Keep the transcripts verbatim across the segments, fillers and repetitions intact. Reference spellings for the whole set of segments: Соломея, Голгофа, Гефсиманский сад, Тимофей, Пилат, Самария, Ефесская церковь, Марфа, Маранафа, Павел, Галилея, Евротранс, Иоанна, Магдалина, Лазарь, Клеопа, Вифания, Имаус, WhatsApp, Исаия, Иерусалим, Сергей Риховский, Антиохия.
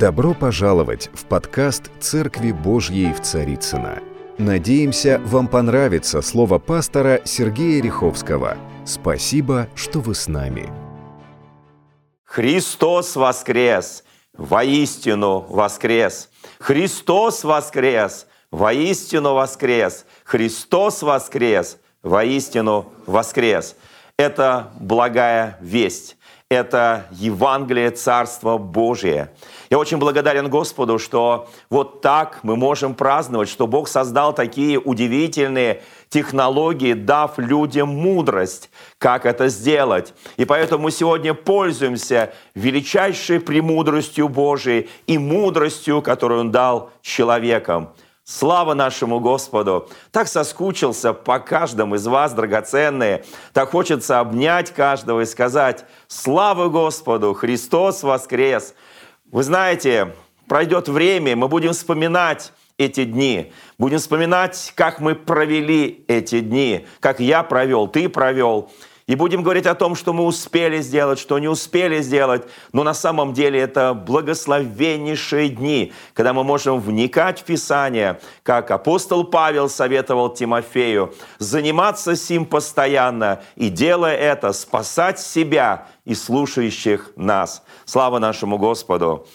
Добро пожаловать в подкаст «Церкви Божьей в Царицыно». Надеемся, вам понравится слово пастора Сергея Риховского. Спасибо, что вы с нами. Христос воскрес! Воистину воскрес! Христос воскрес! Воистину воскрес! Христос воскрес! Воистину воскрес! Это благая весть. Это Евангелие Царства Божия. Я очень благодарен Господу, что вот так мы можем праздновать, что Бог создал такие удивительные технологии, дав людям мудрость, как это сделать. И поэтому мы сегодня пользуемся величайшей премудростью Божией и мудростью, которую Он дал человекам. Слава нашему Господу! Так соскучился по каждому из вас, драгоценные. Так хочется обнять каждого и сказать: слава Господу! Христос воскрес! Вы знаете, пройдет время, мы будем вспоминать эти дни. Будем вспоминать, как мы провели эти дни, как я провел, ты провел. И будем говорить о том, что мы успели сделать, что не успели сделать. Но на самом деле это благословеннейшие дни, когда мы можем вникать в Писание, как апостол Павел советовал Тимофею, заниматься сим постоянно и, делая это, спасать себя и слушающих нас. Слава нашему Господу!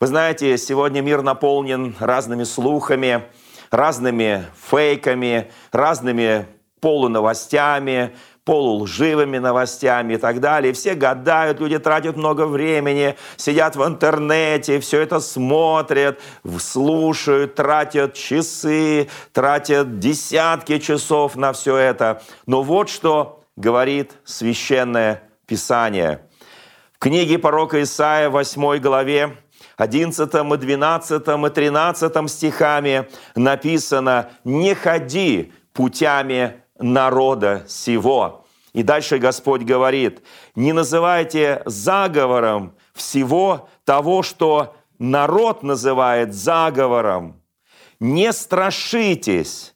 Вы знаете, сегодня мир наполнен разными слухами, разными фейками, разными полуновостями, полулживыми новостями и так далее. Все гадают, люди тратят много времени, сидят в интернете, все это смотрят, слушают, тратят часы, тратят десятки часов на все это. Но вот что говорит Священное Писание. В книге пророка Исаия, восьмой главе, одиннадцатом и двенадцатом и тринадцатом стихами написано: «Не ходи путями народа сего». И дальше Господь говорит: «Не называйте заговором всего того, что народ называет заговором. Не страшитесь,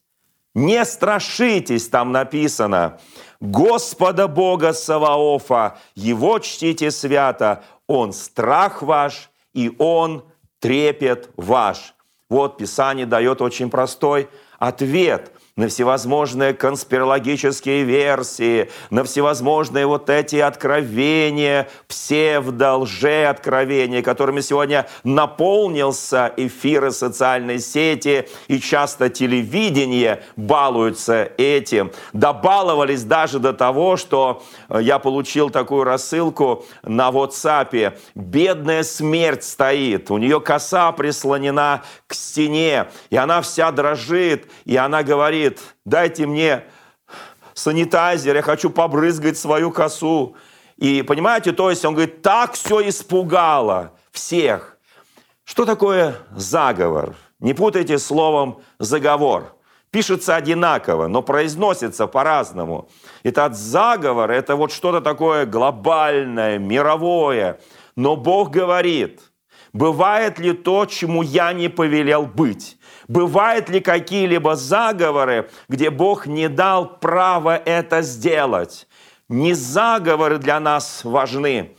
не страшитесь», там написано, «Господа Бога Саваофа, Его чтите свято, Он страх ваш и Он трепет ваш». Вот Писание дает очень простой ответ на всевозможные конспирологические версии, на всевозможные вот эти откровения, псевдо-лже-откровения, которыми сегодня наполнился эфиры социальной сети, и часто телевидение балуются этим. Добаловались даже до того, что я получил такую рассылку на WhatsApp. Бедная смерть стоит, у нее коса прислонена к стене, и она вся дрожит, и она говорит: «Дайте мне санитайзер, я хочу побрызгать свою косу». И понимаете, то есть он говорит, так все испугало всех. Что такое заговор? Не путайте словом «заговор». Пишется одинаково, но произносится по-разному. Итак, заговор – это вот что-то такое глобальное, мировое. Но Бог говорит: «Бывает ли то, чему я не повелел быть? Бывают ли какие-либо заговоры, где Бог не дал права это сделать?» Не заговоры для нас важны,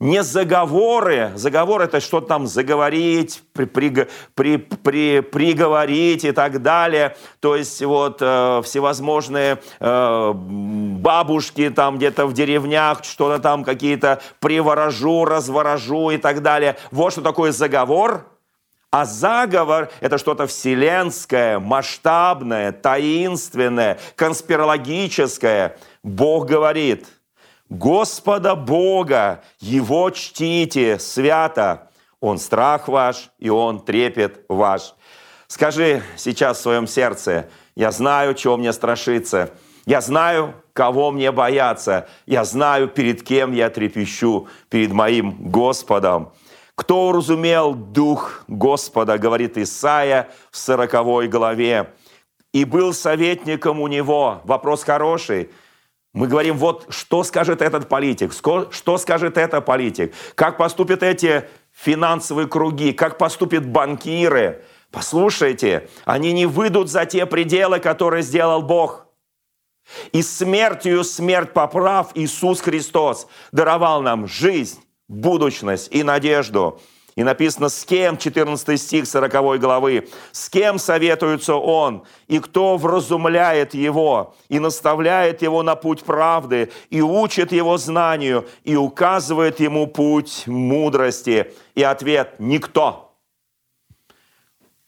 не заговоры. Заговоры – это что-то там заговорить, при, при, при, при, приговорить и так далее. То есть вот э, всевозможные э, бабушки там где-то в деревнях, что-то там какие-то приворожу, разворожу и так далее. Вот что такое заговор. А заговор – это что-то вселенское, масштабное, таинственное, конспирологическое. Бог говорит: «Господа Бога, Его чтите свято, Он страх ваш, и Он трепет ваш». Скажи сейчас в своем сердце: «Я знаю, чего мне страшиться, я знаю, кого мне бояться, я знаю, перед кем я трепещу, перед моим Господом». «Кто уразумел Дух Господа», говорит Исаия в сороковой главе, «и был советником у Него». Вопрос хороший. Мы говорим, вот что скажет этот политик, что скажет этот политик, как поступят эти финансовые круги, как поступят банкиры. Послушайте, они не выйдут за те пределы, которые сделал Бог. «И смертью смерть поправ, Иисус Христос даровал нам жизнь, будущность и надежду». И написано, с кем, четырнадцатый стих сороковой главы, с кем советуется он, и кто вразумляет его, и наставляет его на путь правды, и учит его знанию, и указывает ему путь мудрости. И ответ – никто.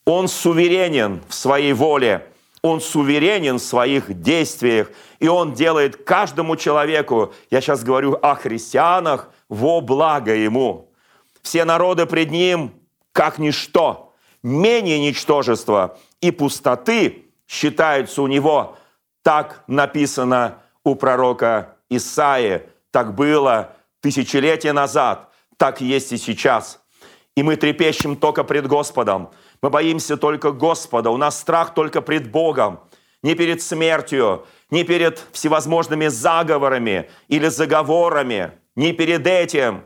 Он суверенен в своей воле, он суверенен в своих действиях, и он делает каждому человеку, я сейчас говорю о христианах, во благо ему. Все народы пред ним, как ничто, менее ничтожества и пустоты считаются у него. Так написано у пророка Исаии. Так было тысячелетия назад, так есть и сейчас. И мы трепещем только пред Господом. Мы боимся только Господа. У нас страх только пред Богом. Не перед смертью, не перед всевозможными заговорами или заговорами. Не перед этим.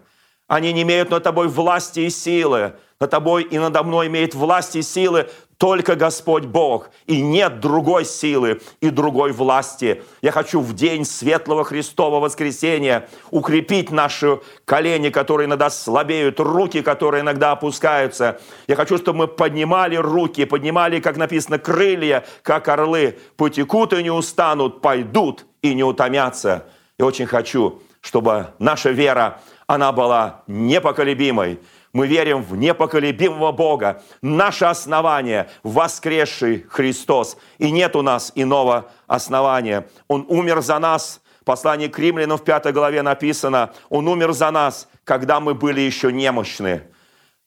Они не имеют над тобой власти и силы. Над тобой и надо мной имеет власти и силы только Господь Бог. И нет другой силы и другой власти. Я хочу в день светлого Христова воскресения укрепить наши колени, которые иногда слабеют, руки, которые иногда опускаются. Я хочу, чтобы мы поднимали руки, поднимали, как написано, крылья, как орлы. Потекут и не устанут, пойдут и не утомятся. Я очень хочу, чтобы наша вера, она была непоколебимой. Мы верим в непоколебимого Бога. Наше основание – воскресший Христос. И нет у нас иного основания. Он умер за нас. В послании к Римлянам в пятой главе написано, Он умер за нас, когда мы были еще немощны.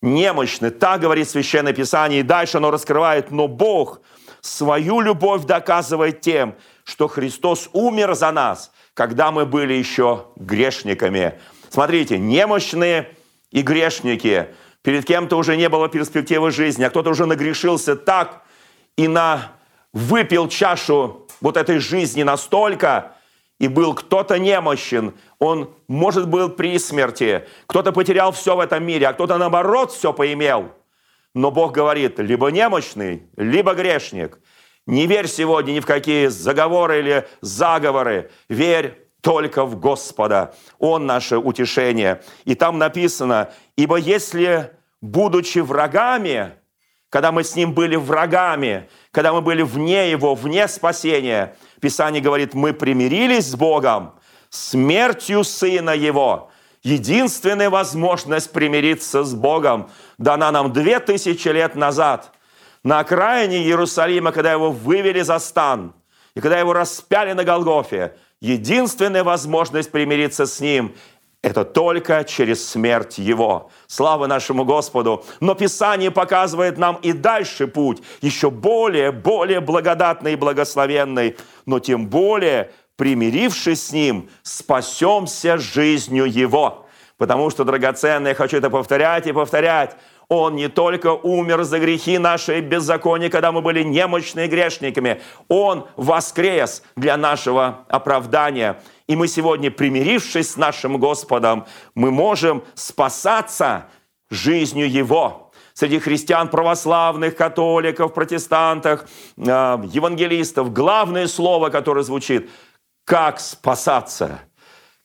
Немощны. Так говорит Священное Писание. И дальше оно раскрывает. Но Бог свою любовь доказывает тем, что Христос умер за нас, когда мы были еще грешниками. Смотрите, немощные и грешники. Перед кем-то уже не было перспективы жизни, а кто-то уже нагрешился так и на... выпил чашу вот этой жизни настолько, и был кто-то немощен, он, может, был при смерти, кто-то потерял все в этом мире, а кто-то, наоборот, все поимел. Но Бог говорит, либо немощный, либо грешник. Не верь сегодня ни в какие заговоры или заговоры, верь только в Господа. Он наше утешение. И там написано, ибо если, будучи врагами, когда мы с Ним были врагами, когда мы были вне Его, вне спасения, Писание говорит, мы примирились с Богом, смертью Сына Его. Единственная возможность примириться с Богом дана нам две тысячи лет назад. На окраине Иерусалима, когда Его вывели за стан, и когда Его распяли на Голгофе, единственная возможность примириться с Ним – это только через смерть Его. Слава нашему Господу! Но Писание показывает нам и дальше путь, еще более, более благодатный и благословенный. Но тем более, примирившись с Ним, спасемся жизнью Его. Потому что, драгоценное, я хочу это повторять и повторять, Он не только умер за грехи наши и беззакония, когда мы были немощными грешниками. Он воскрес для нашего оправдания. И мы сегодня, примирившись с нашим Господом, мы можем спасаться жизнью Его. Среди христиан, православных, католиков, протестантов, э, евангелистов главное слово, которое звучит – «Как спасаться?».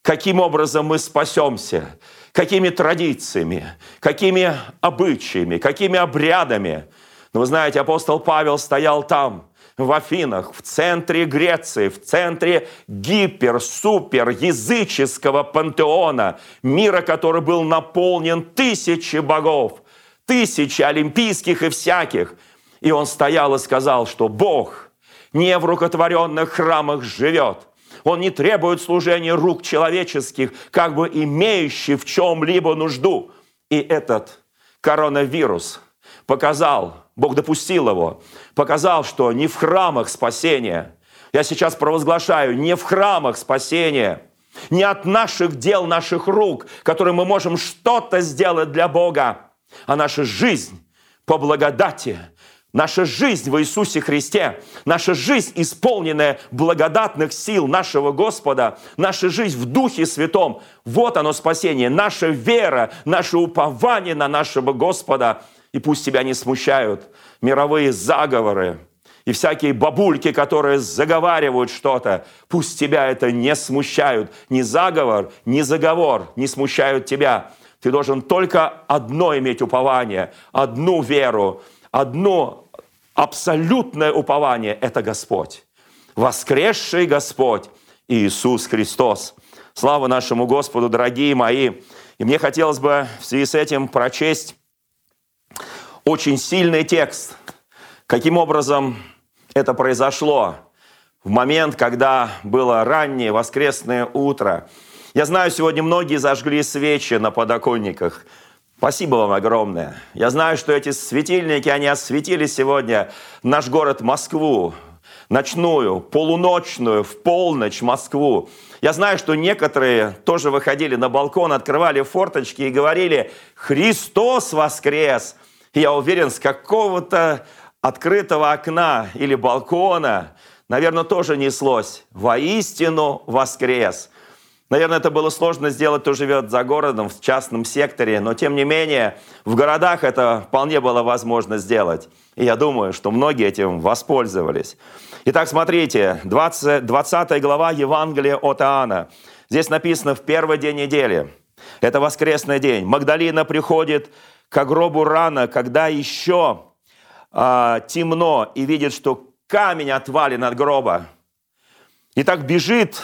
Каким образом мы спасемся? Какими традициями, какими обычаями, какими обрядами. Но вы знаете, апостол Павел стоял там, в Афинах, в центре Греции, в центре гипер-супер языческого пантеона, мира, который был наполнен тысячи богов, тысячи олимпийских и всяких. И он стоял и сказал, что Бог не в рукотворенных храмах живет. Он не требует служения рук человеческих, как бы имеющих в чем-либо нужду. И этот коронавирус показал, Бог допустил его, показал, что не в храмах спасения. Я сейчас провозглашаю, не в храмах спасения, не от наших дел, наших рук, которые мы можем что-то сделать для Бога, а наша жизнь по благодати. Наша жизнь в Иисусе Христе, наша жизнь, исполненная благодатных сил нашего Господа, наша жизнь в Духе Святом, вот оно спасение, наша вера, наше упование на нашего Господа. И пусть тебя не смущают мировые заговоры и всякие бабульки, которые заговаривают что-то. Пусть тебя это не смущают, ни заговор, ни заговор не смущают тебя. Ты должен только одно иметь упование, одну веру, одно абсолютное упование – это Господь. Воскресший Господь Иисус Христос. Слава нашему Господу, дорогие мои! И мне хотелось бы в связи с этим прочесть очень сильный текст. Каким образом это произошло в момент, когда было раннее воскресное утро. Я знаю, сегодня многие зажгли свечи на подоконниках. Спасибо вам огромное. Я знаю, что эти светильники, они осветили сегодня наш город Москву. Ночную, полуночную, в полночь Москву. Я знаю, что некоторые тоже выходили на балкон, открывали форточки и говорили: «Христос воскрес!» И я уверен, с какого-то открытого окна или балкона, наверное, тоже неслось: «Воистину воскрес!» Наверное, это было сложно сделать, кто живет за городом, в частном секторе, но, тем не менее, в городах это вполне было возможно сделать. И я думаю, что многие этим воспользовались. Итак, смотрите, двадцатая глава Евангелия от Иоанна. Здесь написано: в первый день недели, это воскресный день, Магдалина приходит к гробу рано, когда еще э, темно, и видит, что камень отвален от гроба. И так бежит,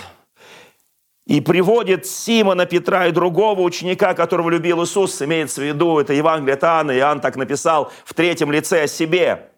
и приводит Симона Петра и другого ученика, которого любил Иисус, имеется в виду, это Евангелие от Иоанна, Иоанн так написал в третьем лице о себе.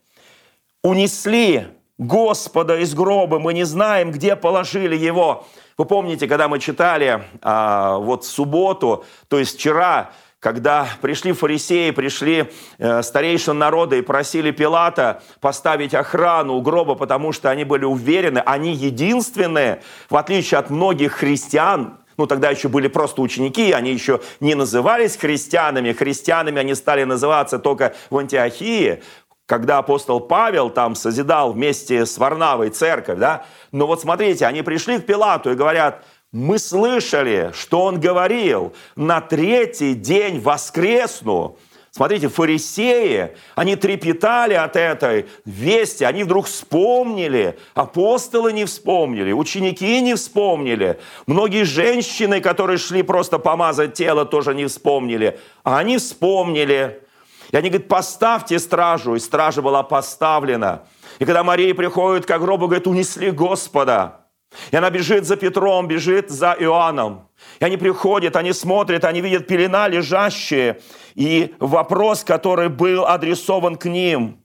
«Унесли Господа из гроба, мы не знаем, где положили Его». Вы помните, когда мы читали а, вот в субботу, то есть вчера, когда пришли фарисеи, пришли э, старейшин народа и просили Пилата поставить охрану у гроба, потому что они были уверены, они единственные, в отличие от многих христиан, ну тогда еще были просто ученики, они еще не назывались христианами, христианами они стали называться только в Антиохии, когда апостол Павел там созидал вместе с Варнавой церковь, да? Но вот смотрите, они пришли к Пилату и говорят: мы слышали, что он говорил: на третий день воскресну. Смотрите, фарисеи, они трепетали от этой вести, они вдруг вспомнили, апостолы не вспомнили, ученики не вспомнили, многие женщины, которые шли просто помазать тело, тоже не вспомнили, а они вспомнили. И они говорят: поставьте стражу, и стража была поставлена. И когда Мария приходит к гробу, говорит: унесли Господа. И она бежит за Петром, бежит за Иоанном. И они приходят, они смотрят, они видят пелена лежащие. И вопрос, который был адресован к ним: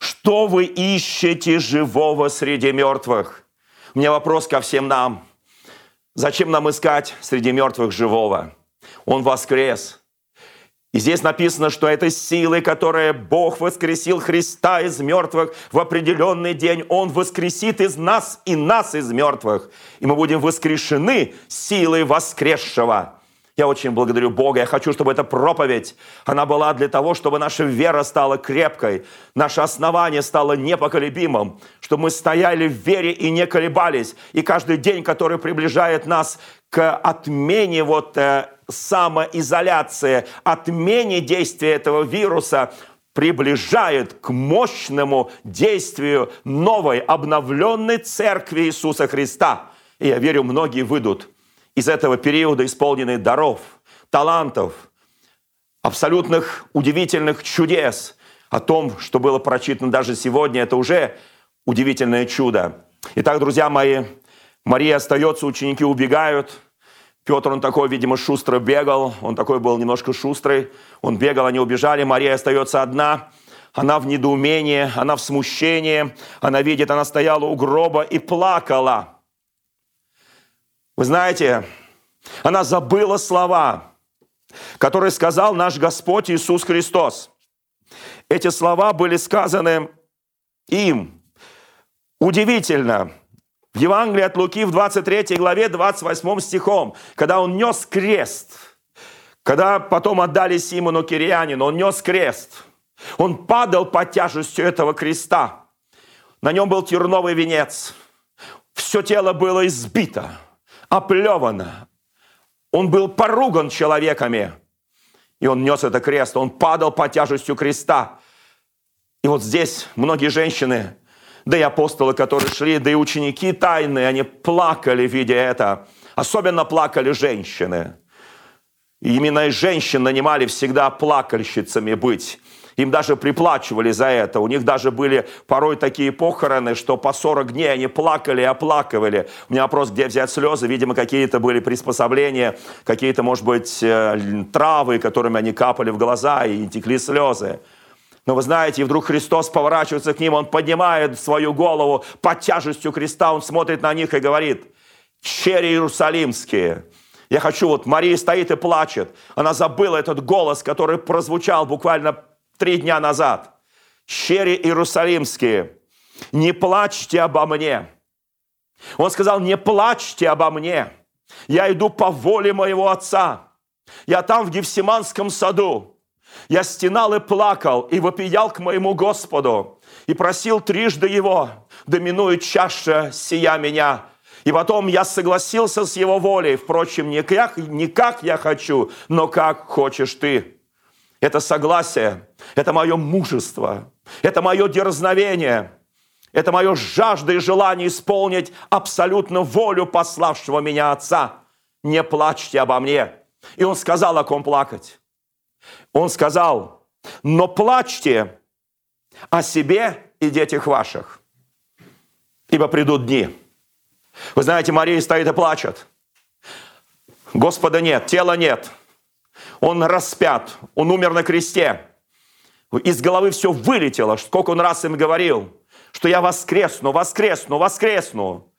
что вы ищете живого среди мертвых? У меня вопрос ко всем нам. Зачем нам искать среди мертвых живого? Он воскрес. И здесь написано, что этой силой, которая Бог воскресил Христа из мертвых в определенный день, Он воскресит из нас и нас из мертвых. И мы будем воскрешены силой воскресшего. Я очень благодарю Бога. Я хочу, чтобы эта проповедь, она была для того, чтобы наша вера стала крепкой, наше основание стало непоколебимым, чтобы мы стояли в вере и не колебались. И каждый день, который приближает нас к отмене вот самоизоляции, отмене действия этого вируса, приближает к мощному действию новой, обновленной церкви Иисуса Христа. И я верю, многие выйдут из этого периода исполненные даров, талантов, абсолютных удивительных чудес. О том, что было прочитано даже сегодня, это уже удивительное чудо. Итак, друзья мои, Мария остается, ученики убегают. Петр, он такой, видимо, шустро бегал, он такой был немножко шустрый. Он бегал, они убежали, Мария остается одна. Она в недоумении, она в смущении, она видит, она стояла у гроба и плакала. Вы знаете, она забыла слова, которые сказал наш Господь Иисус Христос. Эти слова были сказаны им. Удивительно. В Евангелии от Луки в двадцать третьей главе двадцать восьмым стихом, когда он нес крест, когда потом отдали Симону Кириянину, он нес крест, он падал под тяжестью этого креста. На нем был терновый венец, все тело было избито, оплевано. Он был поруган человеками. И он нес этот крест. Он падал под тяжестью креста. И вот здесь многие женщины, да и апостолы, которые шли, да и ученики тайные, они плакали, видя это. Особенно плакали женщины. Именно и женщин нанимали всегда плакальщицами быть. Им даже приплачивали за это. У них даже были порой такие похороны, что по сорок дней они плакали и оплакивали. У меня вопрос, где взять слезы. Видимо, какие-то были приспособления, какие-то, может быть, травы, которыми они капали в глаза и текли слезы. Но вы знаете, и вдруг Христос поворачивается к ним, Он поднимает свою голову под тяжестью креста, Он смотрит на них и говорит: «Чери иерусалимские». Я хочу, вот Мария стоит и плачет. Она забыла этот голос, который прозвучал буквально три дня назад. «Чери иерусалимские, не плачьте обо мне». Он сказал: «Не плачьте обо мне. Я иду по воле моего Отца. Я там в Гефсиманском саду. Я стенал и плакал, и вопиял к моему Господу, и просил трижды Его, да минует чаша сия меня». И потом я согласился с Его волей, впрочем, не как, не как я хочу, но как хочешь ты. Это согласие, это мое мужество, это мое дерзновение, это мое жажда и желание исполнить абсолютно волю пославшего меня Отца. Не плачьте обо мне. И Он сказал, о ком плакать. Он сказал: но плачьте о себе и детях ваших, ибо придут дни. Вы знаете, Мария стоит и плачет. Господа нет, тела нет. Он распят, он умер на кресте. Из головы все вылетело, сколько он раз им говорил, что я воскресну, воскресну, воскресну.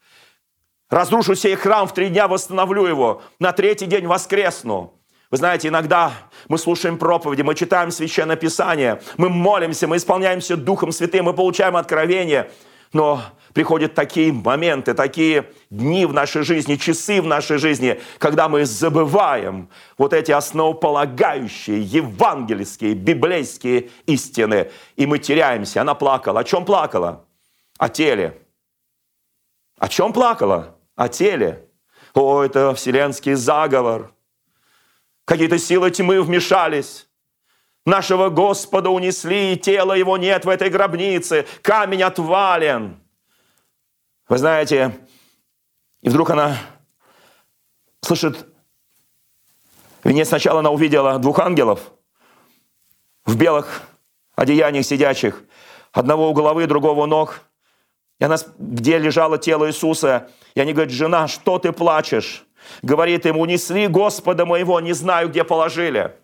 Разрушу сей храм, в три дня восстановлю его, на третий день воскресну. Вы знаете, иногда мы слушаем проповеди, мы читаем Священное Писание, мы молимся, мы исполняемся Духом Святым, мы получаем откровение. Но приходят такие моменты, такие дни в нашей жизни, часы в нашей жизни, когда мы забываем вот эти основополагающие евангельские, библейские истины, и мы теряемся. Она плакала. О чем плакала? О теле. О чем плакала? О теле. О, это вселенский заговор. Какие-то силы тьмы вмешались. Нашего Господа унесли, и тела Его нет в этой гробнице, камень отвален. Вы знаете, и вдруг она слышит, вернее, сначала она увидела двух ангелов в белых одеяниях сидячих, одного у головы, другого у ног, и она, где лежало тело Иисуса, и они говорят: жена, что ты плачешь? Говорит им: унесли Господа моего, не знаю, где положили.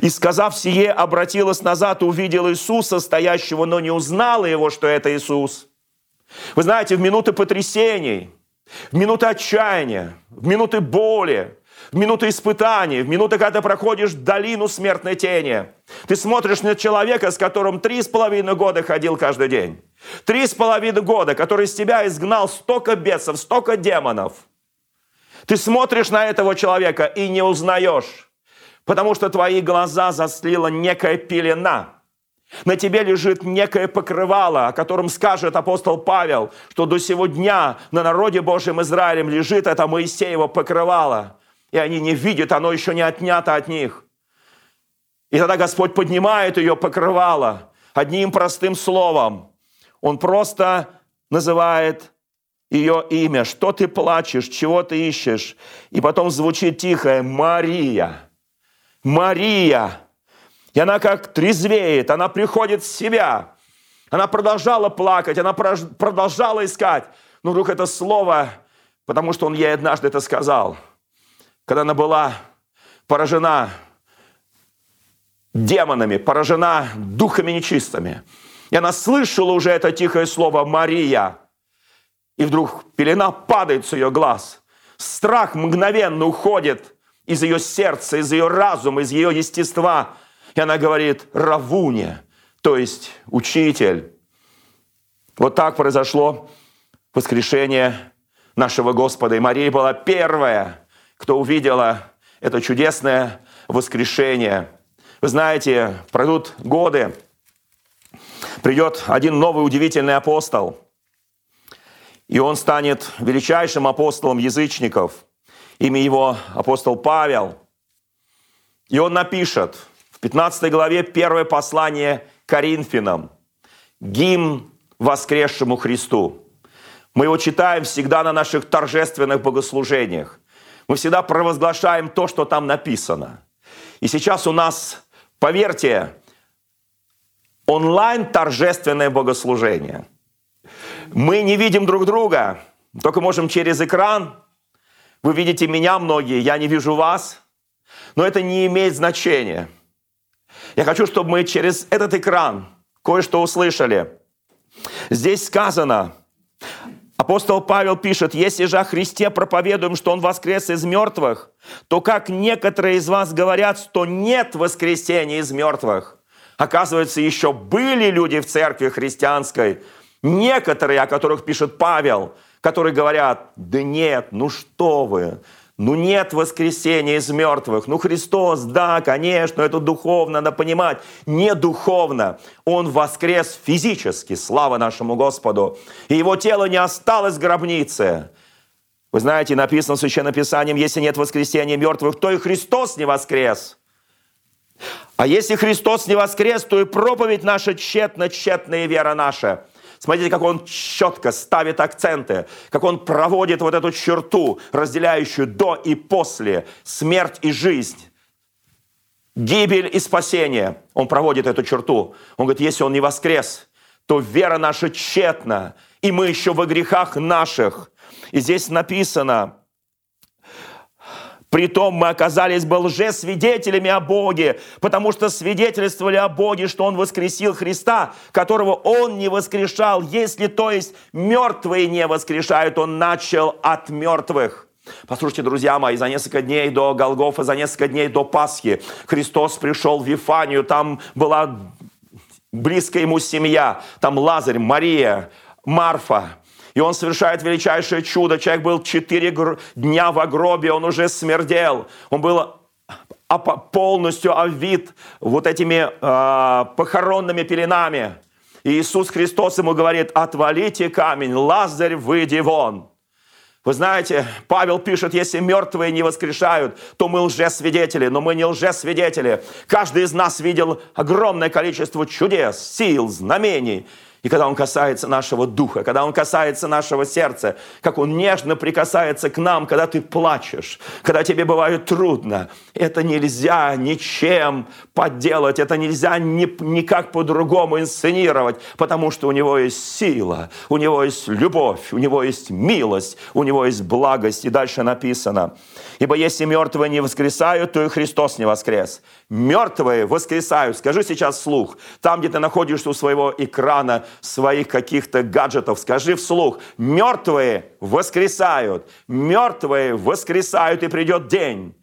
И, сказав сие, обратилась назад и увидела Иисуса, стоящего, но не узнала Его, что это Иисус. Вы знаете, в минуты потрясений, в минуты отчаяния, в минуты боли, в минуты испытаний, в минуты, когда ты проходишь долину смертной тени, ты смотришь на человека, с которым три с половиной года ходил каждый день. Три с половиной года, который из тебя изгнал столько бесов, столько демонов. Ты смотришь на этого человека и не узнаешь. Потому что твои глаза заслила некая пелена. На тебе лежит некое покрывало, о котором скажет апостол Павел, что до сего дня на народе Божьем Израилем лежит это Моисеево покрывало. И они не видят, оно еще не отнято от них. И тогда Господь поднимает ее покрывало одним простым словом. Он просто называет ее имя. Что ты плачешь, чего ты ищешь? И потом звучит тихое: Мария. Мария, и она как трезвеет, она приходит в себя, она продолжала плакать, она продолжала искать. Но вдруг это слово, потому что он ей однажды это сказал, когда она была поражена демонами, поражена духами нечистыми. И она слышала уже это тихое слово «Мария», и вдруг пелена падает с ее глаз, страх мгновенно уходит из ее сердца, из ее разума, из ее естества. И она говорит: «Равуне», то есть «учитель». Вот так произошло воскрешение нашего Господа. И Мария была первая, кто увидела это чудесное воскрешение. Вы знаете, пройдут годы, придет один новый удивительный апостол, и он станет величайшим апостолом язычников. Имя его апостол Павел. И он напишет в пятнадцатой главе первое послание Коринфянам. Гимн воскресшему Христу. Мы его читаем всегда на наших торжественных богослужениях. Мы всегда провозглашаем то, что там написано. И сейчас у нас, поверьте, онлайн торжественное богослужение. Мы не видим друг друга, только можем через экран. Вы видите меня многие, я не вижу вас. Но это не имеет значения. Я хочу, чтобы мы через этот экран кое-что услышали. Здесь сказано, апостол Павел пишет: «Если же о Христе проповедуем, что Он воскрес из мертвых, то как некоторые из вас говорят, что нет воскресения из мертвых». Оказывается, еще были люди в церкви христианской, некоторые, о которых пишет Павел, которые говорят: «Да нет, ну что вы». Ну нет воскресения из мертвых. Ну Христос, да, конечно, это духовно, надо понимать. Не духовно. Он воскрес физически, слава нашему Господу. И Его тело не осталось в гробнице. Вы знаете, написано в Священном Писании: если нет воскресения мертвых, то и Христос не воскрес. А если Христос не воскрес, то и проповедь наша тщетна, тщетная вера наша. Смотрите, как он четко ставит акценты, как он проводит вот эту черту, разделяющую до и после, смерть и жизнь, гибель и спасение. Он проводит эту черту. Он говорит: если он не воскрес, то вера наша тщетна, и мы еще во грехах наших. И здесь написано: «Притом мы оказались бы лжесвидетелями о Боге, потому что свидетельствовали о Боге, что Он воскресил Христа, которого Он не воскрешал. Если, то есть, мертвые не воскрешают, Он начал от мертвых». Послушайте, друзья мои, за несколько дней до Голгофы, за несколько дней до Пасхи Христос пришел в Вифанию, там была близкая Ему семья, там Лазарь, Мария, Марфа. И он совершает величайшее чудо. Человек был четыре дня в гробе, он уже смердел. Он был полностью обвит вот этими э, похоронными пеленами. И Иисус Христос ему говорит: «Отвалите камень, Лазарь, выйди вон». Вы знаете, Павел пишет: если мертвые не воскрешают, то мы лжесвидетели, но мы не лжесвидетели. Каждый из нас видел огромное количество чудес, сил, знамений. И когда он касается нашего духа, когда он касается нашего сердца, как он нежно прикасается к нам, когда ты плачешь, когда тебе бывает трудно, это нельзя ничем подделать, это нельзя ни, никак по-другому инсценировать, потому что у него есть сила, у него есть любовь, у него есть милость, у него есть благость. И дальше написано: «Ибо если мертвые не воскресают, то и Христос не воскрес». Мертвые воскресают. Скажи сейчас вслух, там, где ты находишься у своего экрана, своих каких-то гаджетов, скажи вслух: мертвые воскресают, мертвые воскресают, и придет день.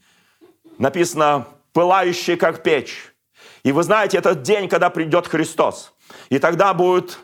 Написано: пылающий, как печь. И вы знаете, этот день, когда придет Христос, и тогда будет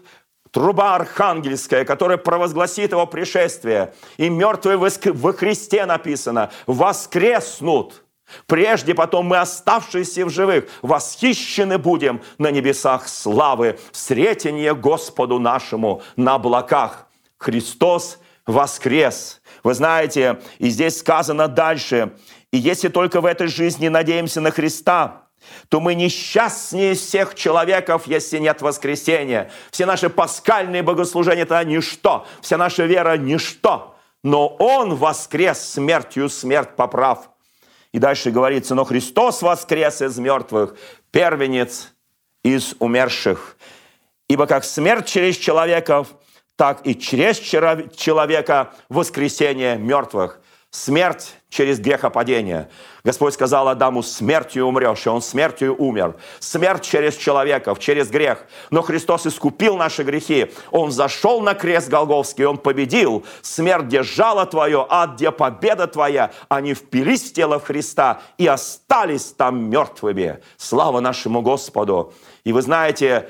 труба архангельская, которая провозгласит Его пришествие. И мертвые во Христе, написано, воскреснут. Прежде потом мы, оставшиеся в живых, восхищены будем на небесах славы, встретение Господу нашему на облаках. Христос воскрес. Вы знаете, и здесь сказано дальше: «И если только в этой жизни надеемся на Христа, то мы несчастнее всех человеков, если нет воскресения». Все наши пасхальные богослужения – это ничто, вся наша вера – ничто. Но Он воскрес, смертью смерть поправ. И дальше говорится: «Но Христос воскрес из мертвых, первенец из умерших. Ибо как смерть через человеков, так и через человека воскресение мертвых». Смерть через грехопадение. Господь сказал Адаму: смертью умрешь, и он смертью умер. Смерть через человеков, через грех. Но Христос искупил наши грехи. Он зашел на крест Голгофский, Он победил. Смерть, где жало твое, ад, где победа твоя. Они впились в тело Христа и остались там мертвыми. Слава нашему Господу! И вы знаете,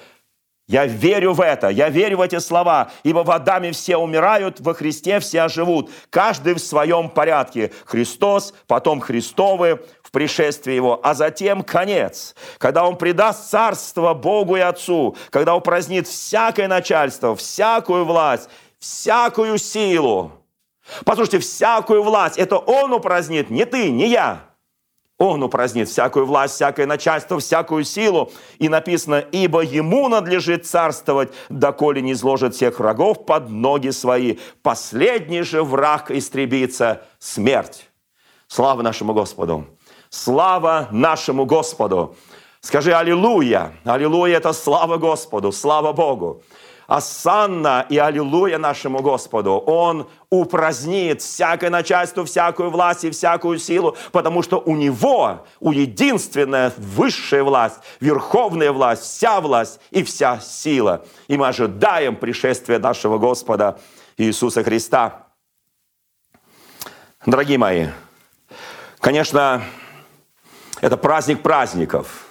я верю в это, я верю в эти слова. «Ибо в Адаме все умирают, во Христе все оживут, каждый в своем порядке. Христос, потом Христовы в пришествии Его, а затем конец, когда Он предаст царство Богу и Отцу, когда упразднит всякое начальство, всякую власть, всякую силу». Послушайте, всякую власть — это Он упразднит, не ты, не я. Он упразднит всякую власть, всякое начальство, всякую силу. И написано: «Ибо Ему надлежит царствовать, доколе не изложит всех врагов под ноги свои. Последний же враг истребится — смерть». Слава нашему Господу! Слава нашему Господу! Скажи «Аллилуйя». Аллилуйя – это слава Господу, слава Богу. Осанна и аллилуйя нашему Господу. Он упразднит всякое начальство, всякую власть и всякую силу, потому что у Него, у единственная высшая власть, верховная власть, вся власть и вся сила. И мы ожидаем пришествия нашего Господа Иисуса Христа. Дорогие мои, конечно, это праздник праздников.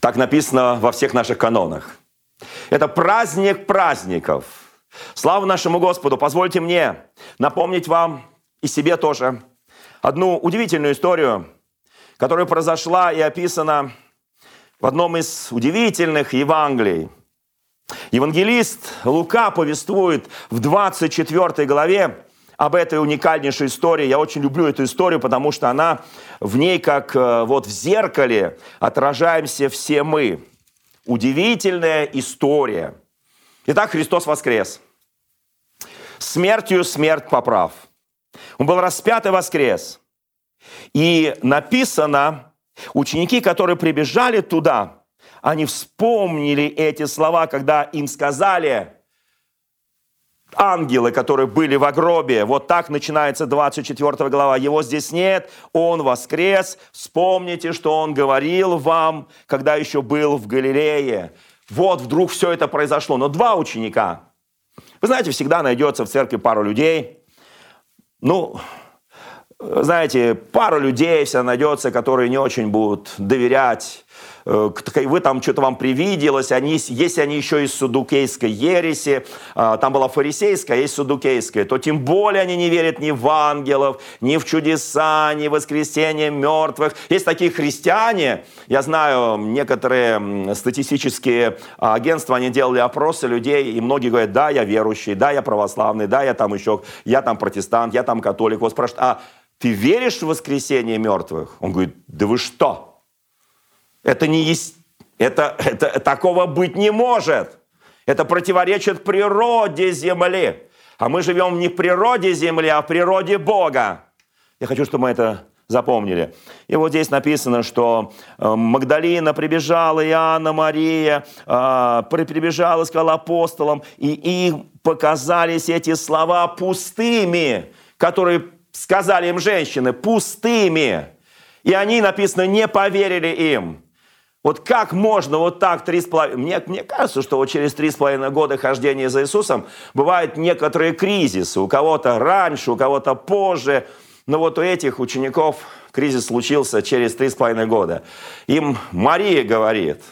Так написано во всех наших канонах. Это праздник праздников. Слава нашему Господу! Позвольте мне напомнить вам и себе тоже одну удивительную историю, которая произошла и описана в одном из удивительных Евангелий. Евангелист Лука повествует в двадцать четвёртой главе об этой уникальнейшей истории. Я очень люблю эту историю, потому что она, в ней, как вот в зеркале, отражаемся все мы. Удивительная история. Итак, Христос воскрес. Смертью смерть поправ. Он был распят и воскрес. И написано, ученики, которые прибежали туда, они вспомнили эти слова, когда им сказали ангелы, которые были в гробе. Вот так начинается двадцать четвёртая глава. Его здесь нет, он воскрес. Вспомните, что он говорил вам, когда еще был в Галилее. Вот вдруг все это произошло. Но два ученика. Вы знаете, всегда найдется в церкви пару людей. Ну, знаете, пару людей всегда найдется, которые не очень будут доверять. Вы там что-то вам привиделось, они, если они еще из саддукейской ереси, там была фарисейская, а есть саддукейская, то тем более они не верят ни в ангелов, ни в чудеса, ни в воскресение мертвых. Есть такие христиане, я знаю, некоторые статистические агентства, они делали опросы людей, и многие говорят, да, я верующий, да, я православный, да, я там еще, я там протестант, я там католик. Вот спрашивают, а ты веришь в воскресение мертвых? Он говорит, да вы что? Это не есть, это, это, такого быть не может. Это противоречит природе земли. А мы живем не в природе земли, а в природе Бога. Я хочу, чтобы мы это запомнили. И вот здесь написано, что Магдалина прибежала, Иоанна, Мария прибежала, сказала апостолам, и им показались эти слова пустыми, которые сказали им женщины, пустыми. И они, написано, не поверили им. Вот как можно вот так три с половиной... Мне, мне кажется, что вот через три с половиной года хождения за Иисусом бывают некоторые кризисы. У кого-то раньше, у кого-то позже. Но вот у этих учеников кризис случился через три с половиной года. Им Мария говорит,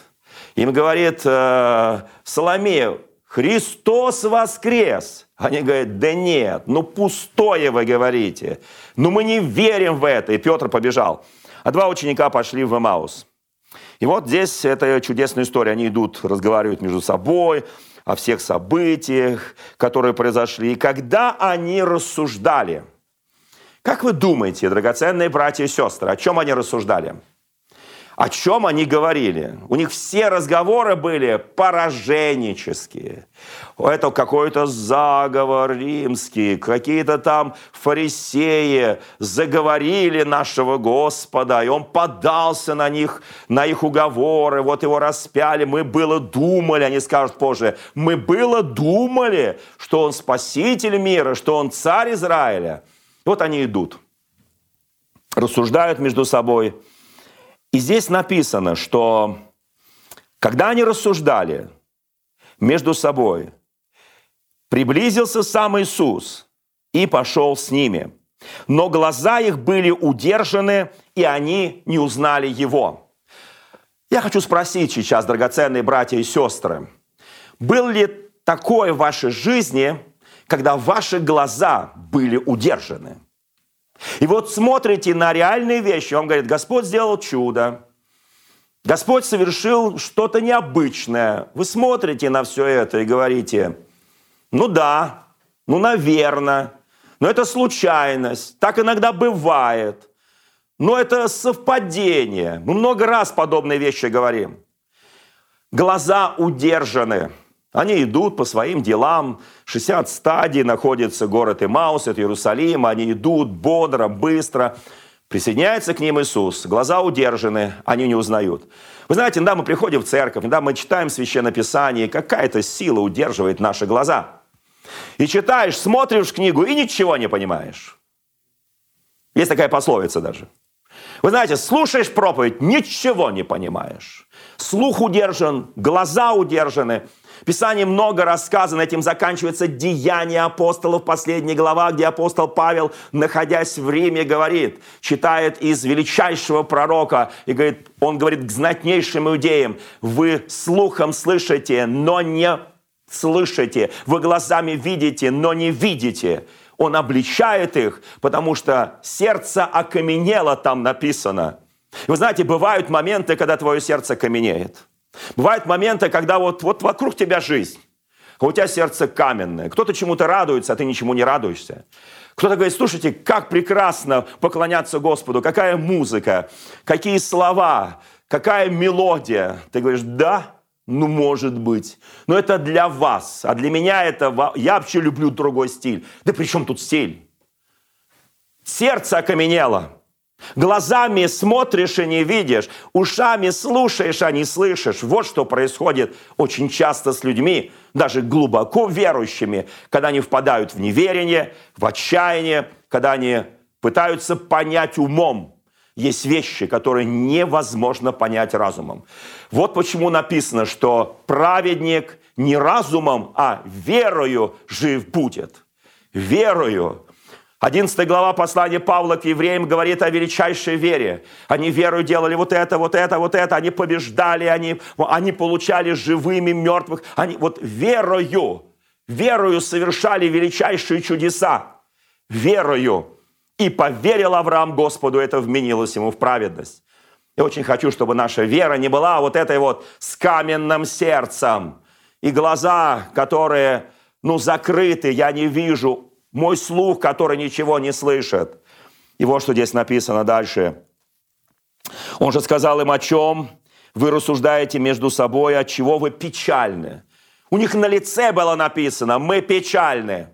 им говорит э, Соломея, Христос воскрес. Они говорят, да нет, ну пустое вы говорите. Ну мы не верим в это. И Петр побежал. А два ученика пошли в Имаус. И вот здесь эта чудесная история. Они идут, разговаривают между собой о всех событиях, которые произошли. И когда они рассуждали, как вы думаете, драгоценные братья и сестры, о чем они рассуждали? О чем они говорили? У них все разговоры были пораженческие. Это какой-то заговор римский, какие-то там фарисеи заговорили нашего Господа, и он поддался на них, на их уговоры, вот его распяли, мы было думали, они скажут позже, мы было думали, что он спаситель мира, что он царь Израиля. И вот они идут, рассуждают между собой. И здесь написано, что когда они рассуждали между собой, приблизился сам Иисус и пошел с ними. Но глаза их были удержаны, и они не узнали Его. Я хочу спросить сейчас, драгоценные братья и сестры, было ли такое в вашей жизни, когда ваши глаза были удержаны? И вот смотрите на реальные вещи, он говорит, Господь сделал чудо, Господь совершил что-то необычное. Вы смотрите на все это и говорите, ну да, ну наверное, но это случайность, так иногда бывает, но это совпадение. Мы много раз подобные вещи говорим. Глаза удержаны. Они идут по своим делам, шестьдесят стадий находится город Имаус, это Иерусалим, они идут бодро, быстро. Присоединяется к ним Иисус. Глаза удержаны, они не узнают. Вы знаете, иногда мы приходим в церковь, иногда мы читаем Священное Писание, какая-то сила удерживает наши глаза. И читаешь, смотришь книгу и ничего не понимаешь. Есть такая пословица даже. Вы знаете, слушаешь проповедь, ничего не понимаешь. Слух удержан, глаза удержаны. В Писании много рассказано, этим заканчивается «Деяния апостолов», последняя глава, где апостол Павел, находясь в Риме, говорит, читает из величайшего пророка, и говорит, он говорит к знатнейшим иудеям, «Вы слухом слышите, но не слышите, вы глазами видите, но не видите». Он обличает их, потому что сердце окаменело, там написано. Вы знаете, бывают моменты, когда твое сердце каменеет. Бывают моменты, когда вот, вот вокруг тебя жизнь, а у тебя сердце каменное. Кто-то чему-то радуется, а ты ничему не радуешься. Кто-то говорит, слушайте, как прекрасно поклоняться Господу, какая музыка, какие слова, какая мелодия. Ты говоришь, да, ну может быть, но это для вас, а для меня это, я вообще люблю другой стиль. Да при чем тут стиль? Сердце окаменело. Глазами смотришь и не видишь, ушами слушаешь, а не слышишь. Вот что происходит очень часто с людьми, даже глубоко верующими, когда они впадают в неверие, в отчаяние, когда они пытаются понять умом. Есть вещи, которые невозможно понять разумом. Вот почему написано, что праведник не разумом, а верою жив будет. Верою. одиннадцатая глава послания Павла к евреям говорит о величайшей вере. Они верою делали вот это, вот это, вот это. Они побеждали, они, они получали живыми мертвых. Они вот верою, верою совершали величайшие чудеса. Верою. И поверил Авраам Господу, это вменилось ему в праведность. Я очень хочу, чтобы наша вера не была вот этой вот с каменным сердцем. И глаза, которые, ну, закрыты, я не вижу. Мой слух, который ничего не слышит. И вот что здесь написано дальше. Он же сказал им, о чем вы рассуждаете между собой, от чего вы печальны. У них на лице было написано, мы печальны.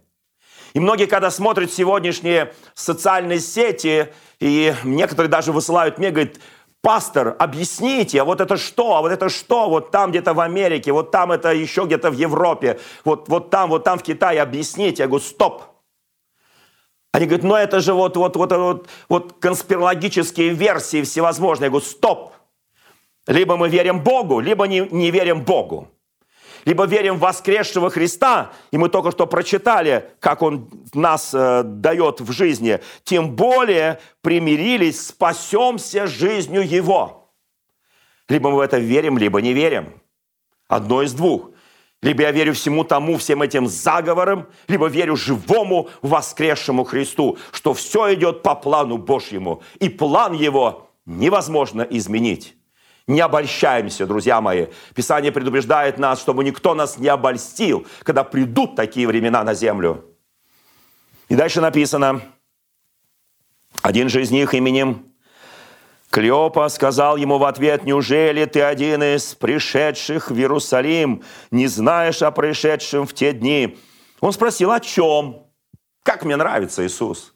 И многие, когда смотрят сегодняшние социальные сети, и некоторые даже высылают мне, говорят, пастор, объясните, а вот это что, а вот это что, вот там где-то в Америке, вот там это еще где-то в Европе, вот, вот там, вот там в Китае, объясните. Я говорю, стоп. Они говорят, ну это же вот, вот, вот, вот, вот конспирологические версии всевозможные. Я говорю, стоп. Либо мы верим Богу, либо не, не верим Богу. Либо верим в воскресшего Христа, и мы только что прочитали, как Он нас э, дает в жизни. Тем более примирились, спасемся жизнью Его. Либо мы в это верим, либо не верим. Одно из двух. Либо я верю всему тому, всем этим заговорам, либо верю живому воскресшему Христу, что все идет по плану Божьему, и план Его невозможно изменить. Не обольщаемся, друзья мои. Писание предупреждает нас, чтобы никто нас не обольстил, когда придут такие времена на землю. И дальше написано, один же из них именем Клеопа сказал ему в ответ, «Неужели ты один из пришедших в Иерусалим, не знаешь о пришедшем в те дни?» Он спросил, о чем? Как мне нравится Иисус.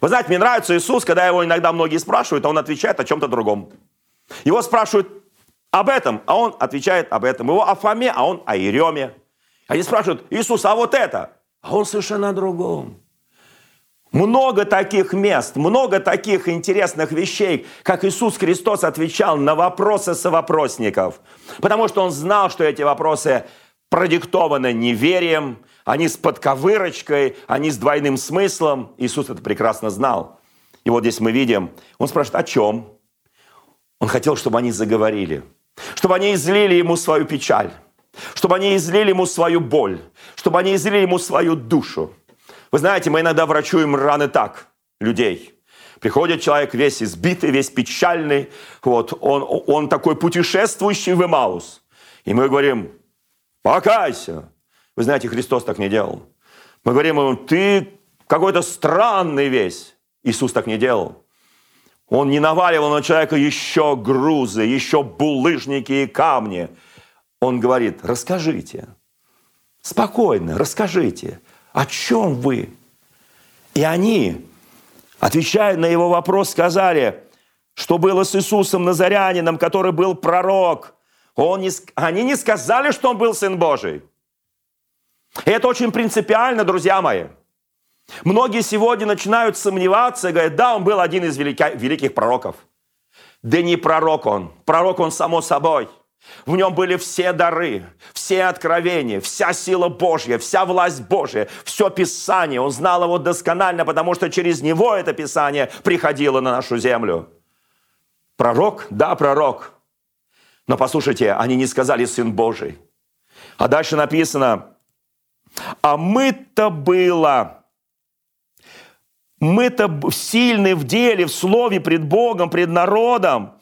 Вы знаете, мне нравится Иисус, когда его иногда многие спрашивают, а он отвечает о чем-то другом. Его спрашивают об этом, а он отвечает об этом. Его о Фоме, а он о Иереме. Они спрашивают, Иисус, а вот это? А он совершенно о другом. Много таких мест, много таких интересных вещей, как Иисус Христос отвечал на вопросы совопросников. Потому что Он знал, что эти вопросы продиктованы неверием, они с подковырочкой, они с двойным смыслом. Иисус это прекрасно знал. И вот здесь мы видим, Он спрашивает, о чем? Он хотел, чтобы они заговорили, чтобы они излили Ему свою печаль, чтобы они излили Ему свою боль, чтобы они излили Ему свою душу. Вы знаете, мы иногда врачуем раны так, людей. Приходит человек весь избитый, весь печальный, вот, он, он такой путешествующий в Имаус. И мы говорим, покайся. Вы знаете, Христос так не делал. Мы говорим ему, ты какой-то странный весь. Иисус так не делал. Он не наваливал на человека еще грузы, еще булыжники и камни. Он говорит, расскажите, спокойно, расскажите. О чем вы? И они, отвечая на его вопрос, сказали, что было с Иисусом Назарянином, который был пророк. Он не, они не сказали, что он был Сын Божий. И это очень принципиально, друзья мои. Многие сегодня начинают сомневаться и говорят, да, он был один из велика, великих пророков. Да не пророк он. Пророк он само собой. В нем были все дары, все откровения, вся сила Божья, вся власть Божья, все Писание. Он знал его досконально, потому что через него это Писание приходило на нашу землю. Пророк? Да, пророк. Но послушайте, они не сказали «Сын Божий». А дальше написано, «А мы-то было, мы-то сильны в деле, в слове, пред Богом, пред народом».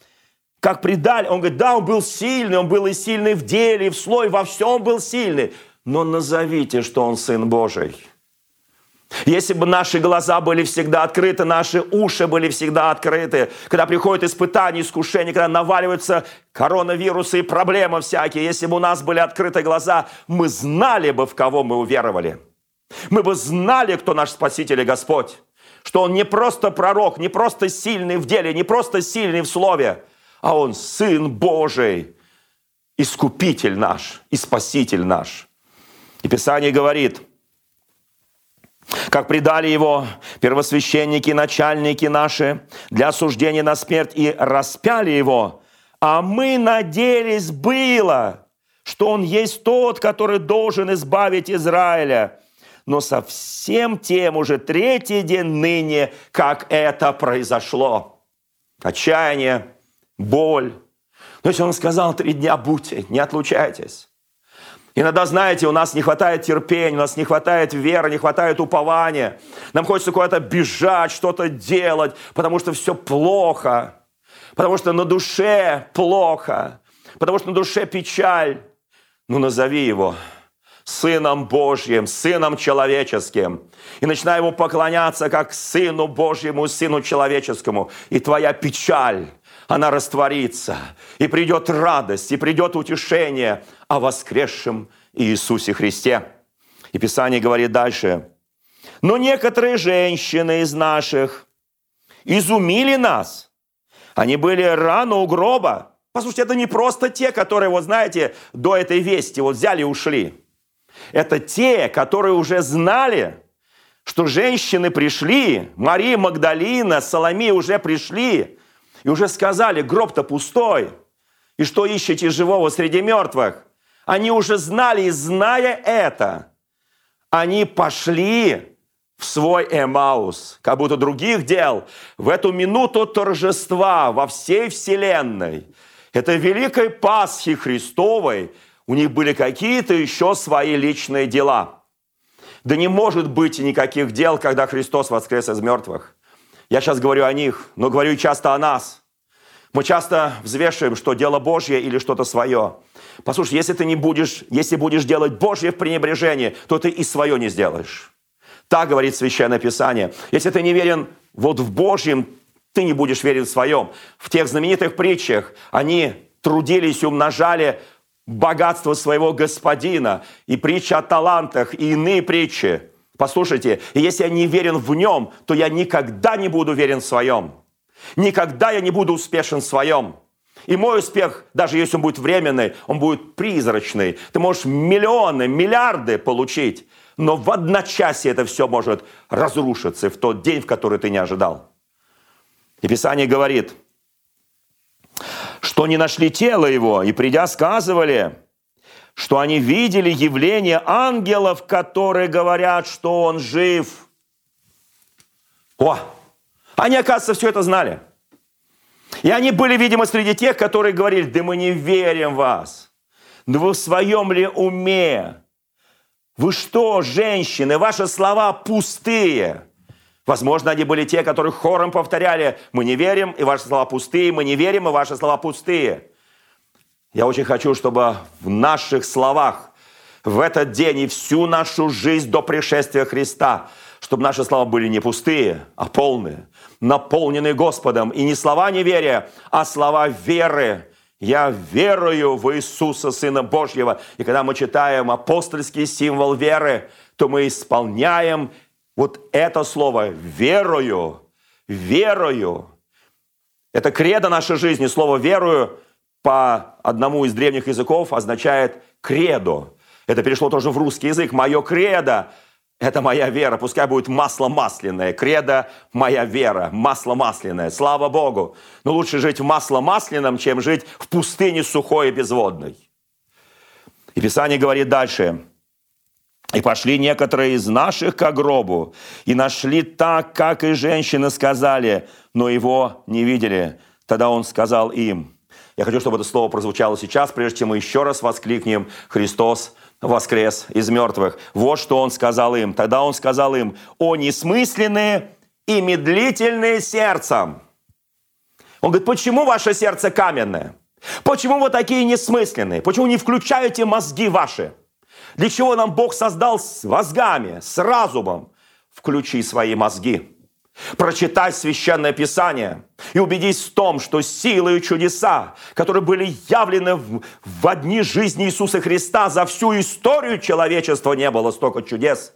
Как предали, он говорит, да, он был сильный, он был и сильный в деле, и в слове, во всем был сильный. Но назовите, что он Сын Божий. Если бы наши глаза были всегда открыты, наши уши были всегда открыты, когда приходят испытания, искушения, когда наваливаются коронавирусы и проблемы всякие, если бы у нас были открыты глаза, мы знали бы, в кого мы уверовали. Мы бы знали, кто наш Спаситель и Господь. Что он не просто пророк, не просто сильный в деле, не просто сильный в слове, а он Сын Божий, Искупитель наш и Спаситель наш. И Писание говорит, как предали его первосвященники, начальники наши для осуждения на смерть и распяли его, а мы надеялись было, что он есть тот, который должен избавить Израиля. Но со всем тем уже третий день ныне, как это произошло. Отчаяние. Боль. То есть он сказал, три дня будьте, не отлучайтесь. Иногда, знаете, у нас не хватает терпения, у нас не хватает веры, не хватает упования. Нам хочется куда-то бежать, что-то делать, потому что все плохо, потому что на душе плохо, потому что на душе печаль. Ну, назови его Сыном Божьим, Сыном Человеческим. И начинай ему поклоняться как Сыну Божьему, Сыну Человеческому. И твоя печаль... она растворится, и придет радость, и придет утешение о воскресшем Иисусе Христе. И Писание говорит дальше. «Но некоторые женщины из наших изумили нас. Они были рано у гроба». Послушайте, это не просто те, которые, вот знаете, до этой вести вот взяли и ушли. Это те, которые уже знали, что женщины пришли, Мария, Магдалина, Соломия уже пришли, и уже сказали, гроб-то пустой, и что ищете живого среди мертвых? Они уже знали, и зная это, они пошли в свой Имаус, как будто других дел, в эту минуту торжества во всей вселенной. Это великой Пасхи Христовой у них были какие-то еще свои личные дела. Да не может быть никаких дел, когда Христос воскрес из мертвых. Я сейчас говорю о них, но говорю часто о нас. Мы часто взвешиваем, что дело Божье или что-то свое. Послушай, если ты не будешь, если будешь делать Божье в пренебрежении, то ты и свое не сделаешь. Так говорит Священное Писание. Если ты не верен вот в Божьем, ты не будешь верен в своем. В тех знаменитых притчах они трудились и умножали богатство своего господина. И притча о талантах, и иные притчи. Послушайте, если я не верен в нем, то я никогда не буду верен в своем. Никогда я не буду успешен в своем. И мой успех, даже если он будет временный, он будет призрачный. Ты можешь миллионы, миллиарды получить, но в одночасье это все может разрушиться в тот день, в который ты не ожидал. И Писание говорит, что не нашли тело его, и придя, сказывали... что они видели явление ангелов, которые говорят, что он жив. О! Они, оказывается, все это знали. И они были, видимо, среди тех, которые говорили, да мы не верим в вас. Да вы в своем ли уме? Вы что, женщины, ваши слова пустые? Возможно, они были те, которые хором повторяли, мы не верим, и ваши слова пустые, мы не верим, и ваши слова пустые. Я очень хочу, чтобы в наших словах в этот день и всю нашу жизнь до пришествия Христа, чтобы наши слова были не пустые, а полные, наполненные Господом. И не слова неверия, а слова веры. Я верую в Иисуса, Сына Божьего. И когда мы читаем апостольский символ веры, то мы исполняем вот это слово «верую». верою. Это кредо нашей жизни. Слово «верую» по одному из древних языков означает «кредо». Это перешло тоже в русский язык. «Мое кредо» — это моя вера. Пускай будет масло масляное. Кредо — моя вера. Масло масляное. Слава Богу. Но лучше жить в масло масляном, чем жить в пустыне сухой и безводной. И Писание говорит дальше. «И пошли некоторые из наших ко гробу, и нашли так, как и женщины сказали, но его не видели. Тогда он сказал им». Я хочу, чтобы это слово прозвучало сейчас, прежде чем мы еще раз воскликнем «Христос воскрес из мертвых». Вот что он сказал им. Тогда он сказал им: «О несмысленные и медлительные сердцем». Он говорит: «Почему ваше сердце каменное? Почему вы такие несмысленные? Почему не включаете мозги ваши? Для чего нам Бог создал с мозгами, с разумом? Включи свои мозги. Прочитай Священное Писание и убедись в том, что силы и чудеса, которые были явлены в, в дни жизни Иисуса Христа, за всю историю человечества не было столько чудес.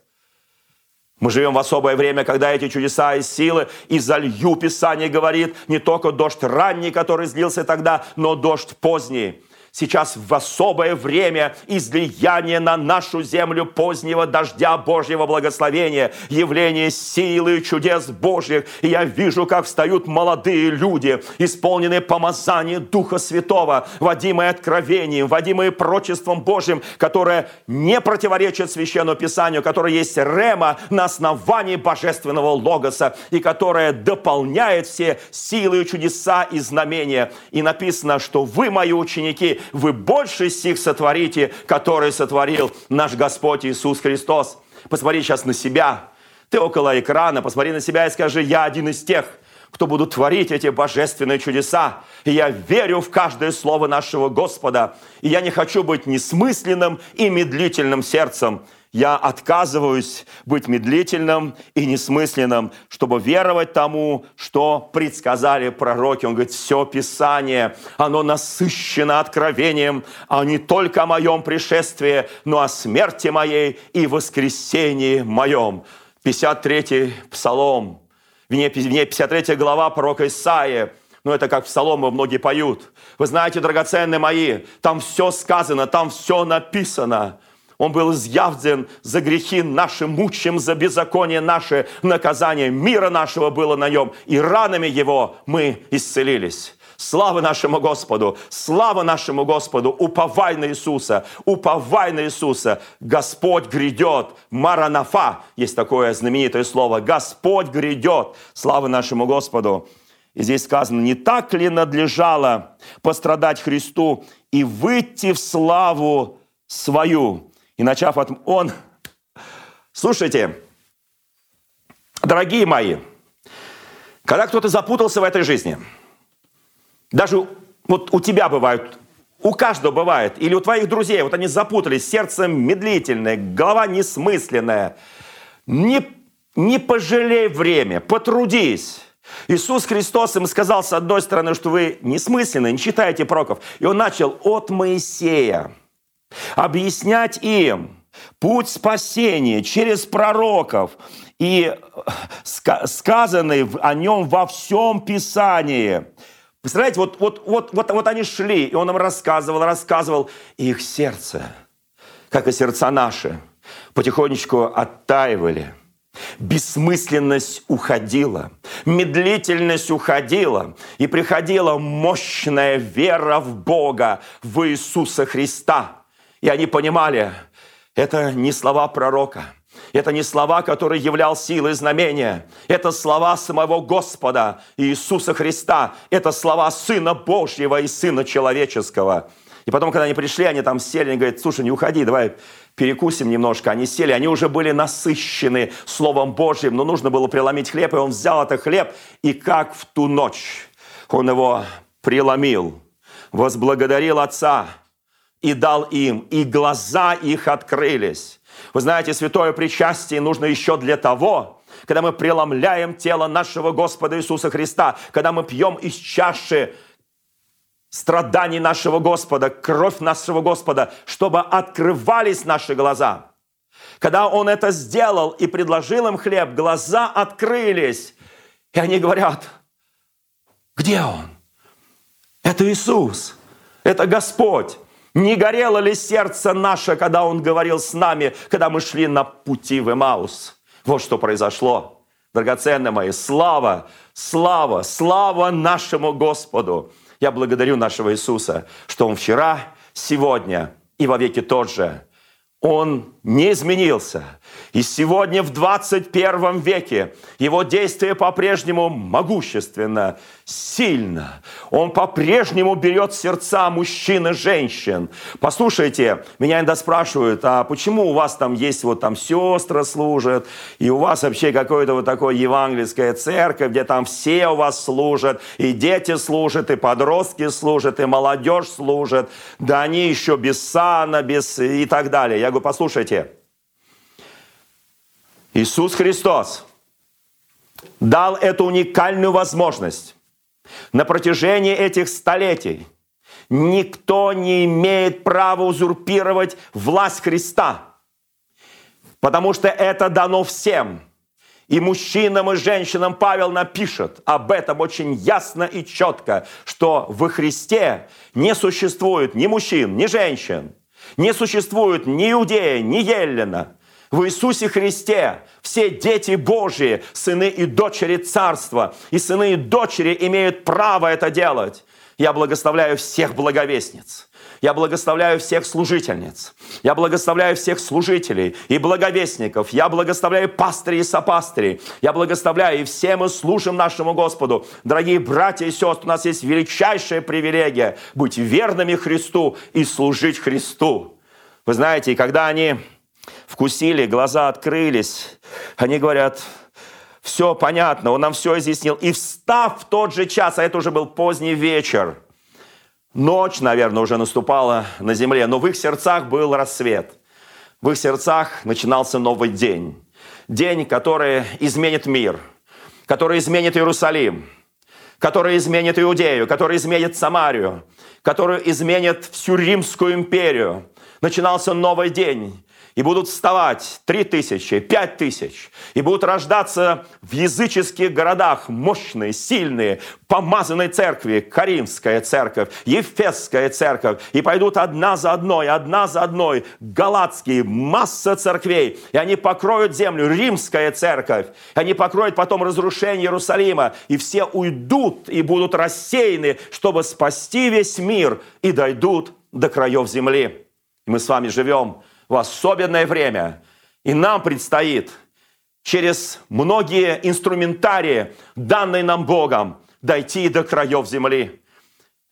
Мы живем в особое время, когда эти чудеса и силы изолью, Писание говорит, не только дождь ранний, который излился тогда, но дождь поздний». Сейчас в особое время излияние на нашу землю позднего дождя Божьего благословения, явление силы и чудес Божьих. И я вижу, как встают молодые люди, исполненные помазанием Духа Святого, водимые откровением, водимые пророчеством Божьим, которое не противоречит Священному Писанию, которое есть рема на основании Божественного Логоса и которое дополняет все силы и чудеса и знамения. И написано, что вы, мои ученики, вы больше сих сотворите, которые сотворил наш Господь Иисус Христос». Посмотри сейчас на себя. Ты около экрана. Посмотри на себя и скажи: «Я один из тех, кто будут творить эти божественные чудеса. И я верю в каждое слово нашего Господа. И я не хочу быть несмысленным и медлительным сердцем. Я отказываюсь быть медлительным и несмысленным, чтобы веровать тому, что предсказали пророки». Он говорит: все Писание, оно насыщено откровением, а не только о моем пришествии, но о смерти моей и воскресении моем. пятьдесят третий псалом, вне пятьдесят третья глава пророка Исаии. Ну, это как псалмы многие поют. Вы знаете, драгоценные мои, там все сказано, там все написано. Он был изъявлен за грехи наши, мучим за беззаконие наше, наказание мира нашего было на нем, и ранами его мы исцелились. Слава нашему Господу! Слава нашему Господу! Уповай на Иисуса! Уповай на Иисуса! Господь грядет! Маранафа! Есть такое знаменитое слово. Господь грядет! Слава нашему Господу! И здесь сказано: «Не так ли надлежало пострадать Христу и выйти в славу свою?» И начав от... Он... Слушайте, дорогие мои, когда кто-то запутался в этой жизни, даже вот у тебя бывают, у каждого бывает, или у твоих друзей, вот они запутались, сердце медлительное, голова несмысленная. Не, не пожалей время, потрудись. Иисус Христос им сказал, с одной стороны, что вы несмысленны, не читаете пророков. И он начал от Моисея объяснять им путь спасения через пророков и сказанный о нем во всем Писании. Представляете, вот, вот, вот, вот, вот они шли, и он им рассказывал, рассказывал, и их сердце, как и сердца наши, потихонечку оттаивали. Бессмысленность уходила, медлительность уходила, и приходила мощная вера в Бога, в Иисуса Христа. И они понимали, это не слова пророка, это не слова, которые являл силой знамения, это слова самого Господа Иисуса Христа, это слова Сына Божьего и Сына Человеческого. И потом, когда они пришли, они там сели, они говорят: слушай, не уходи, давай перекусим немножко. Они сели, они уже были насыщены Словом Божьим, но нужно было преломить хлеб, и он взял этот хлеб, и как в ту ночь он его преломил, возблагодарил Отца, и дал им, и глаза их открылись. Вы знаете, святое причастие нужно еще для того, когда мы преломляем тело нашего Господа Иисуса Христа, когда мы пьем из чаши страданий нашего Господа, кровь нашего Господа, чтобы открывались наши глаза. Когда Он это сделал и предложил им хлеб, глаза открылись. И они говорят: где он? Это Иисус, это Господь. Не горело ли сердце наше, когда Он говорил с нами, когда мы шли на пути в Имаус? Вот что произошло. Драгоценные мои, слава, слава, слава нашему Господу. Я благодарю нашего Иисуса, что Он вчера, сегодня и вовеки тот же. Он не изменился. И сегодня в двадцать первом веке Его действие по-прежнему могущественно, сильно. Он по-прежнему берет сердца мужчин и женщин. Послушайте, меня иногда спрашивают, а почему у вас там есть вот там сестры служат, и у вас вообще какое-то вот такое евангельская церковь, где там все у вас служат, и дети служат, и подростки служат, и молодежь служит, да они еще без сана, без и так далее. Я говорю, послушайте, Иисус Христос дал эту уникальную возможность. На протяжении этих столетий никто не имеет права узурпировать власть Христа, потому что это дано всем. И мужчинам, и женщинам Павел напишет об этом очень ясно и четко, что во Христе не существует ни мужчин, ни женщин, не существует ни иудея, ни еллина. В Иисусе Христе все дети Божьи, сыны и дочери Царства, и сыны и дочери имеют право это делать. Я благословляю всех благовестниц, я благословляю всех служительниц, я благословляю всех служителей и благовестников, я благословляю пастырей и сопастырей, я благословляю, и все мы служим нашему Господу. Дорогие братья и сестры, у нас есть величайшая привилегия быть верными Христу и служить Христу. Вы знаете, и когда они вкусили, глаза открылись. Они говорят, все понятно, он нам все изъяснил. И встав в тот же час, а это уже был поздний вечер, ночь, наверное, уже наступала на земле, но в их сердцах был рассвет. В их сердцах начинался новый день. День, который изменит мир, который изменит Иерусалим, который изменит Иудею, который изменит Самарию, который изменит всю Римскую империю. Начинался новый день. И будут вставать три тысячи, пять тысяч. И будут рождаться в языческих городах мощные, сильные, помазанные церкви. Коринфская церковь, Ефесская церковь. И пойдут одна за одной, одна за одной. Галатские, масса церквей. И они покроют землю. Римская церковь. И они покроют потом разрушение Иерусалима. И все уйдут и будут рассеяны, чтобы спасти весь мир. И дойдут до краев земли. И мы с вами живем в особенное время. И нам предстоит через многие инструментарии, данные нам Богом, дойти до краев земли.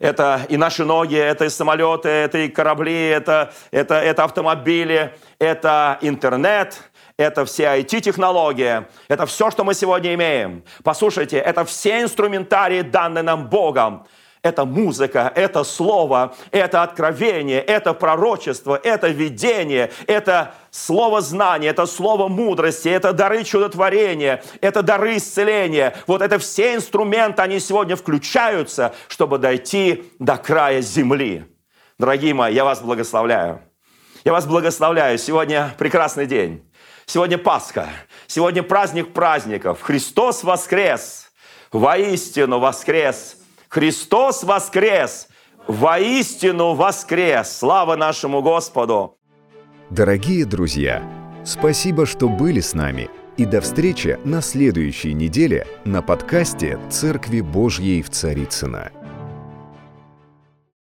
Это и наши ноги, это и самолеты, это и корабли, это, это, это автомобили, это интернет, это все ай ти-технологии, это все, что мы сегодня имеем. Послушайте, это все инструментарии, данные нам Богом. Это музыка, это слово, это откровение, это пророчество, это видение, это слово знания, это слово мудрости, это дары чудотворения, это дары исцеления. Вот это все инструменты, они сегодня включаются, чтобы дойти до края земли. Дорогие мои, я вас благословляю. Я вас благословляю. Сегодня прекрасный день. Сегодня Пасха. Сегодня праздник праздников. Христос воскрес. Воистину воскрес. Христос воскрес! Воистину воскрес! Слава нашему Господу! Дорогие друзья, спасибо, что были с нами. И до встречи на следующей неделе на подкасте «Церкви Божьей в Царицыно».